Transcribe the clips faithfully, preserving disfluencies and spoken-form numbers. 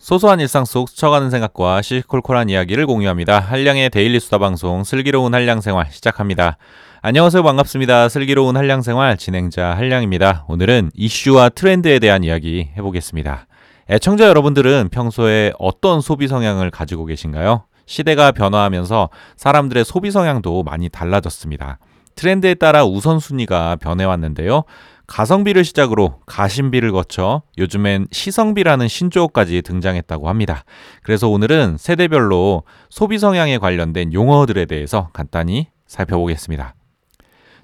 소소한 일상 속 스쳐가는 생각과 시시콜콜한 이야기를 공유합니다. 한량의 데일리 수다 방송 슬기로운 한량생활 시작합니다. 안녕하세요, 반갑습니다. 슬기로운 한량생활 진행자 한량입니다. 오늘은 이슈와 트렌드에 대한 이야기 해보겠습니다. 애청자 여러분들은 평소에 어떤 소비 성향을 가지고 계신가요? 시대가 변화하면서 사람들의 소비 성향도 많이 달라졌습니다. 트렌드에 따라 우선순위가 변해왔는데요. 가성비를 시작으로 가심비를 거쳐 요즘엔 시성비라는 신조어까지 등장했다고 합니다. 그래서 오늘은 세대별로 소비 성향에 관련된 용어들에 대해서 간단히 살펴보겠습니다.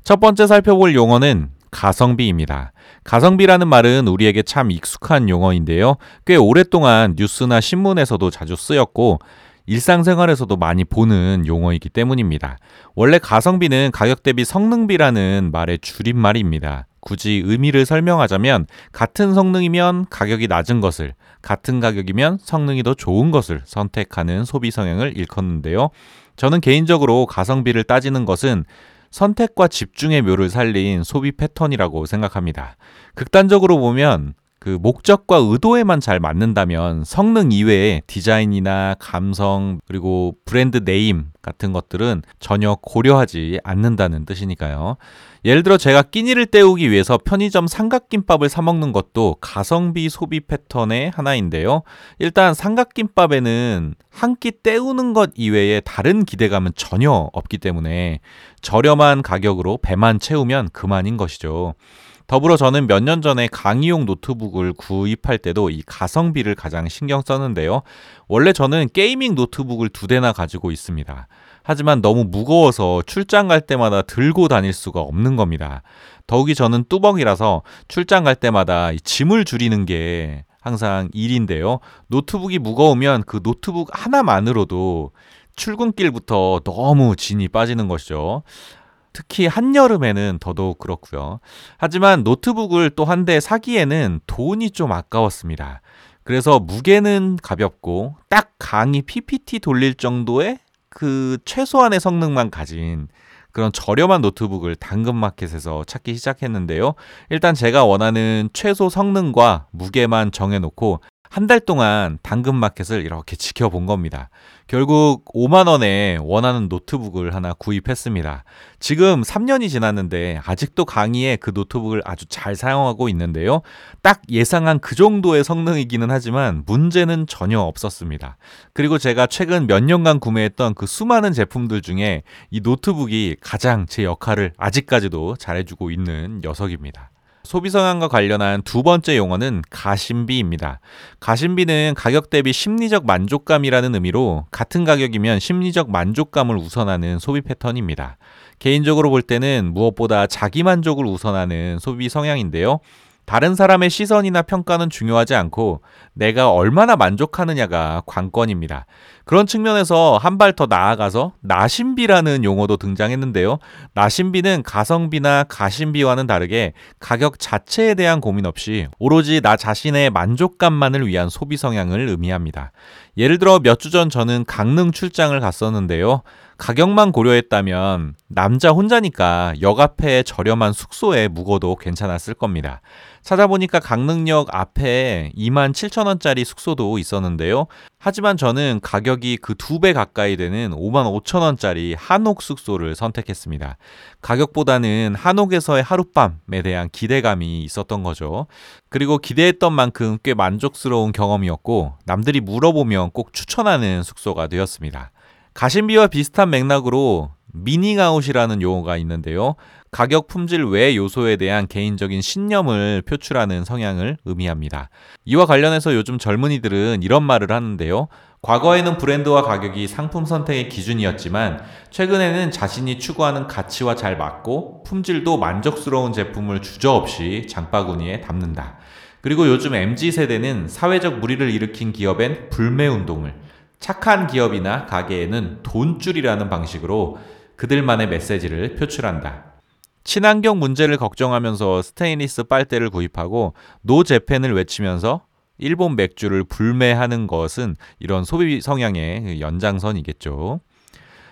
첫 번째 살펴볼 용어는 가성비입니다. 가성비라는 말은 우리에게 참 익숙한 용어인데요. 꽤 오랫동안 뉴스나 신문에서도 자주 쓰였고 일상생활에서도 많이 보는 용어이기 때문입니다. 원래 가성비는 가격 대비 성능비라는 말의 줄임말입니다. 굳이 의미를 설명하자면 같은 성능이면 가격이 낮은 것을, 같은 가격이면 성능이 더 좋은 것을 선택하는 소비 성향을 일컫는데요. 저는 개인적으로 가성비를 따지는 것은 선택과 집중의 묘를 살린 소비 패턴이라고 생각합니다. 극단적으로 보면 그 목적과 의도에만 잘 맞는다면 성능 이외에 디자인이나 감성 그리고 브랜드 네임 같은 것들은 전혀 고려하지 않는다는 뜻이니까요. 예를 들어 제가 끼니를 때우기 위해서 편의점 삼각김밥을 사 먹는 것도 가성비 소비 패턴의 하나인데요. 일단 삼각김밥에는 한 끼 때우는 것 이외에 다른 기대감은 전혀 없기 때문에 저렴한 가격으로 배만 채우면 그만인 것이죠. 더불어 저는 몇 년 전에 강의용 노트북을 구입할 때도 이 가성비를 가장 신경 썼는데요. 원래 저는 게이밍 노트북을 두 대나 가지고 있습니다. 하지만 너무 무거워서 출장 갈 때마다 들고 다닐 수가 없는 겁니다. 더욱이 저는 뚜벅이라서 출장 갈 때마다 이 짐을 줄이는 게 항상 일인데요. 노트북이 무거우면 그 노트북 하나만으로도 출근길부터 너무 진이 빠지는 것이죠. 특히 한여름에는 더더욱 그렇고요. 하지만 노트북을 또 한 대 사기에는 돈이 좀 아까웠습니다. 그래서 무게는 가볍고 딱 강의 피피티 돌릴 정도의 그 최소한의 성능만 가진 그런 저렴한 노트북을 당근마켓에서 찾기 시작했는데요. 일단 제가 원하는 최소 성능과 무게만 정해놓고 한 달 동안 당근마켓을 이렇게 지켜본 겁니다. 결국 오만 원에 원하는 노트북을 하나 구입했습니다. 지금 삼 년이 지났는데 아직도 강의에 그 노트북을 아주 잘 사용하고 있는데요. 딱 예상한 그 정도의 성능이기는 하지만 문제는 전혀 없었습니다. 그리고 제가 최근 몇 년간 구매했던 그 수많은 제품들 중에 이 노트북이 가장 제 역할을 아직까지도 잘해주고 있는 녀석입니다. 소비 성향과 관련한 두 번째 용어는 가심비입니다. 가심비는 가격 대비 심리적 만족감이라는 의미로 같은 가격이면 심리적 만족감을 우선하는 소비 패턴입니다. 개인적으로 볼 때는 무엇보다 자기 만족을 우선하는 소비 성향인데요. 다른 사람의 시선이나 평가는 중요하지 않고 내가 얼마나 만족하느냐가 관건입니다. 그런 측면에서 한 발 더 나아가서 나심비라는 용어도 등장했는데요. 나심비는 가성비나 가심비와는 다르게 가격 자체에 대한 고민 없이 오로지 나 자신의 만족감만을 위한 소비 성향을 의미합니다. 예를 들어 몇 주 전 저는 강릉 출장을 갔었는데요. 가격만 고려했다면 남자 혼자니까 역 앞에 저렴한 숙소에 묵어도 괜찮았을 겁니다. 찾아보니까 강릉역 앞에 이만 칠천 원짜리 숙소도 있었는데요. 하지만 저는 가격이 그 두 배 가까이 되는 오만 오천 원짜리 한옥 숙소를 선택했습니다. 가격보다는 한옥에서의 하룻밤에 대한 기대감이 있었던 거죠. 그리고 기대했던 만큼 꽤 만족스러운 경험이었고 남들이 물어보면 꼭 추천하는 숙소가 되었습니다. 가심비와 비슷한 맥락으로 미닝아웃이라는 용어가 있는데요. 가격, 품질 외 요소에 대한 개인적인 신념을 표출하는 성향을 의미합니다. 이와 관련해서 요즘 젊은이들은 이런 말을 하는데요. 과거에는 브랜드와 가격이 상품 선택의 기준이었지만 최근에는 자신이 추구하는 가치와 잘 맞고 품질도 만족스러운 제품을 주저없이 장바구니에 담는다. 그리고 요즘 엠지 세대는 사회적 물의를 일으킨 기업엔 불매운동을, 착한 기업이나 가게에는 돈줄이라는 방식으로 그들만의 메시지를 표출한다. 친환경 문제를 걱정하면서 스테인리스 빨대를 구입하고 노 재팬을 외치면서 일본 맥주를 불매하는 것은 이런 소비 성향의 연장선이겠죠.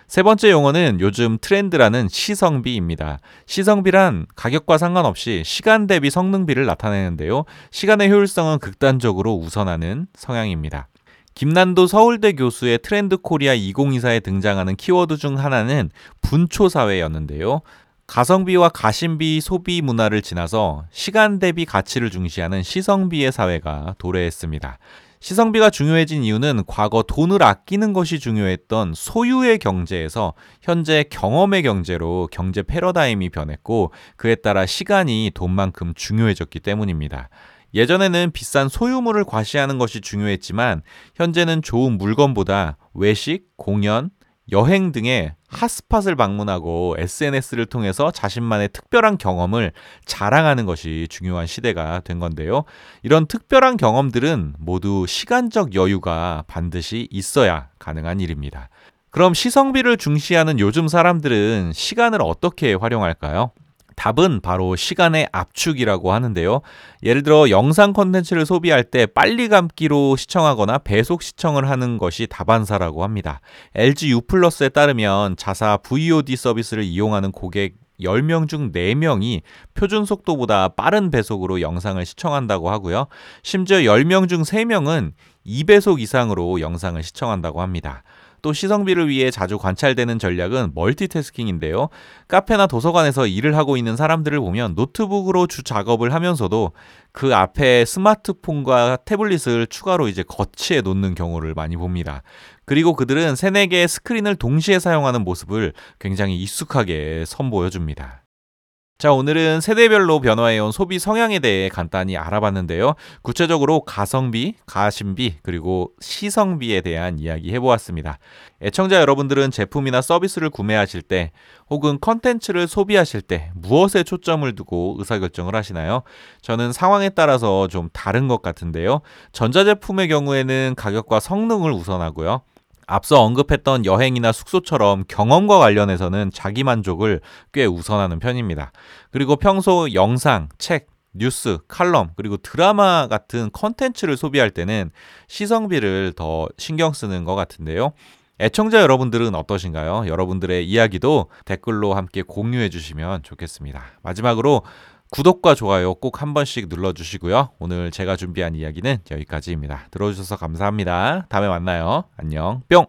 세 번째 용어는 요즘 트렌드라는 시성비입니다. 시성비란 가격과 상관없이 시간 대비 성능비를 나타내는데요. 시간의 효율성은 극단적으로 우선하는 성향입니다. 김난도 서울대 교수의 트렌드 코리아 이천이십사에 등장하는 키워드 중 하나는 분초사회였는데요. 가성비와 가심비 소비 문화를 지나서 시간 대비 가치를 중시하는 시성비의 사회가 도래했습니다. 시성비가 중요해진 이유는 과거 돈을 아끼는 것이 중요했던 소유의 경제에서 현재 경험의 경제로 경제 패러다임이 변했고, 그에 따라 시간이 돈만큼 중요해졌기 때문입니다. 예전에는 비싼 소유물을 과시하는 것이 중요했지만 현재는 좋은 물건보다 외식, 공연, 여행 등의 핫스팟을 방문하고 에스엔에스를 통해서 자신만의 특별한 경험을 자랑하는 것이 중요한 시대가 된 건데요. 이런 특별한 경험들은 모두 시간적 여유가 반드시 있어야 가능한 일입니다. 그럼 시성비를 중시하는 요즘 사람들은 시간을 어떻게 활용할까요? 답은 바로 시간의 압축이라고 하는데요. 예를 들어 영상 콘텐츠를 소비할 때 빨리 감기로 시청하거나 배속 시청을 하는 것이 다반사라고 합니다. 엘지 유 플러스에 따르면 자사 브이오디 서비스를 이용하는 고객 열 명 중 네 명이 표준 속도보다 빠른 배속으로 영상을 시청한다고 하고요. 심지어 열 명 중 세 명은 두 배속 이상으로 영상을 시청한다고 합니다. 또 시성비를 위해 자주 관찰되는 전략은 멀티태스킹인데요. 카페나 도서관에서 일을 하고 있는 사람들을 보면 노트북으로 주 작업을 하면서도 그 앞에 스마트폰과 태블릿을 추가로 이제 거치해 놓는 경우를 많이 봅니다. 그리고 그들은 세네 개의 스크린을 동시에 사용하는 모습을 굉장히 익숙하게 선보여줍니다. 자, 오늘은 세대별로 변화해온 소비 성향에 대해 간단히 알아봤는데요. 구체적으로 가성비, 가심비, 그리고 시성비에 대한 이야기 해보았습니다. 애청자 여러분들은 제품이나 서비스를 구매하실 때 혹은 컨텐츠를 소비하실 때 무엇에 초점을 두고 의사결정을 하시나요? 저는 상황에 따라서 좀 다른 것 같은데요. 전자제품의 경우에는 가격과 성능을 우선하고요. 앞서 언급했던 여행이나 숙소처럼 경험과 관련해서는 자기 만족을 꽤 우선하는 편입니다. 그리고 평소 영상, 책, 뉴스, 칼럼, 그리고 드라마 같은 컨텐츠를 소비할 때는 시성비를 더 신경 쓰는 것 같은데요. 애청자 여러분들은 어떠신가요? 여러분들의 이야기도 댓글로 함께 공유해 주시면 좋겠습니다. 마지막으로 구독과 좋아요 꼭 한 번씩 눌러주시고요. 오늘 제가 준비한 이야기는 여기까지입니다. 들어주셔서 감사합니다. 다음에 만나요. 안녕. 뿅!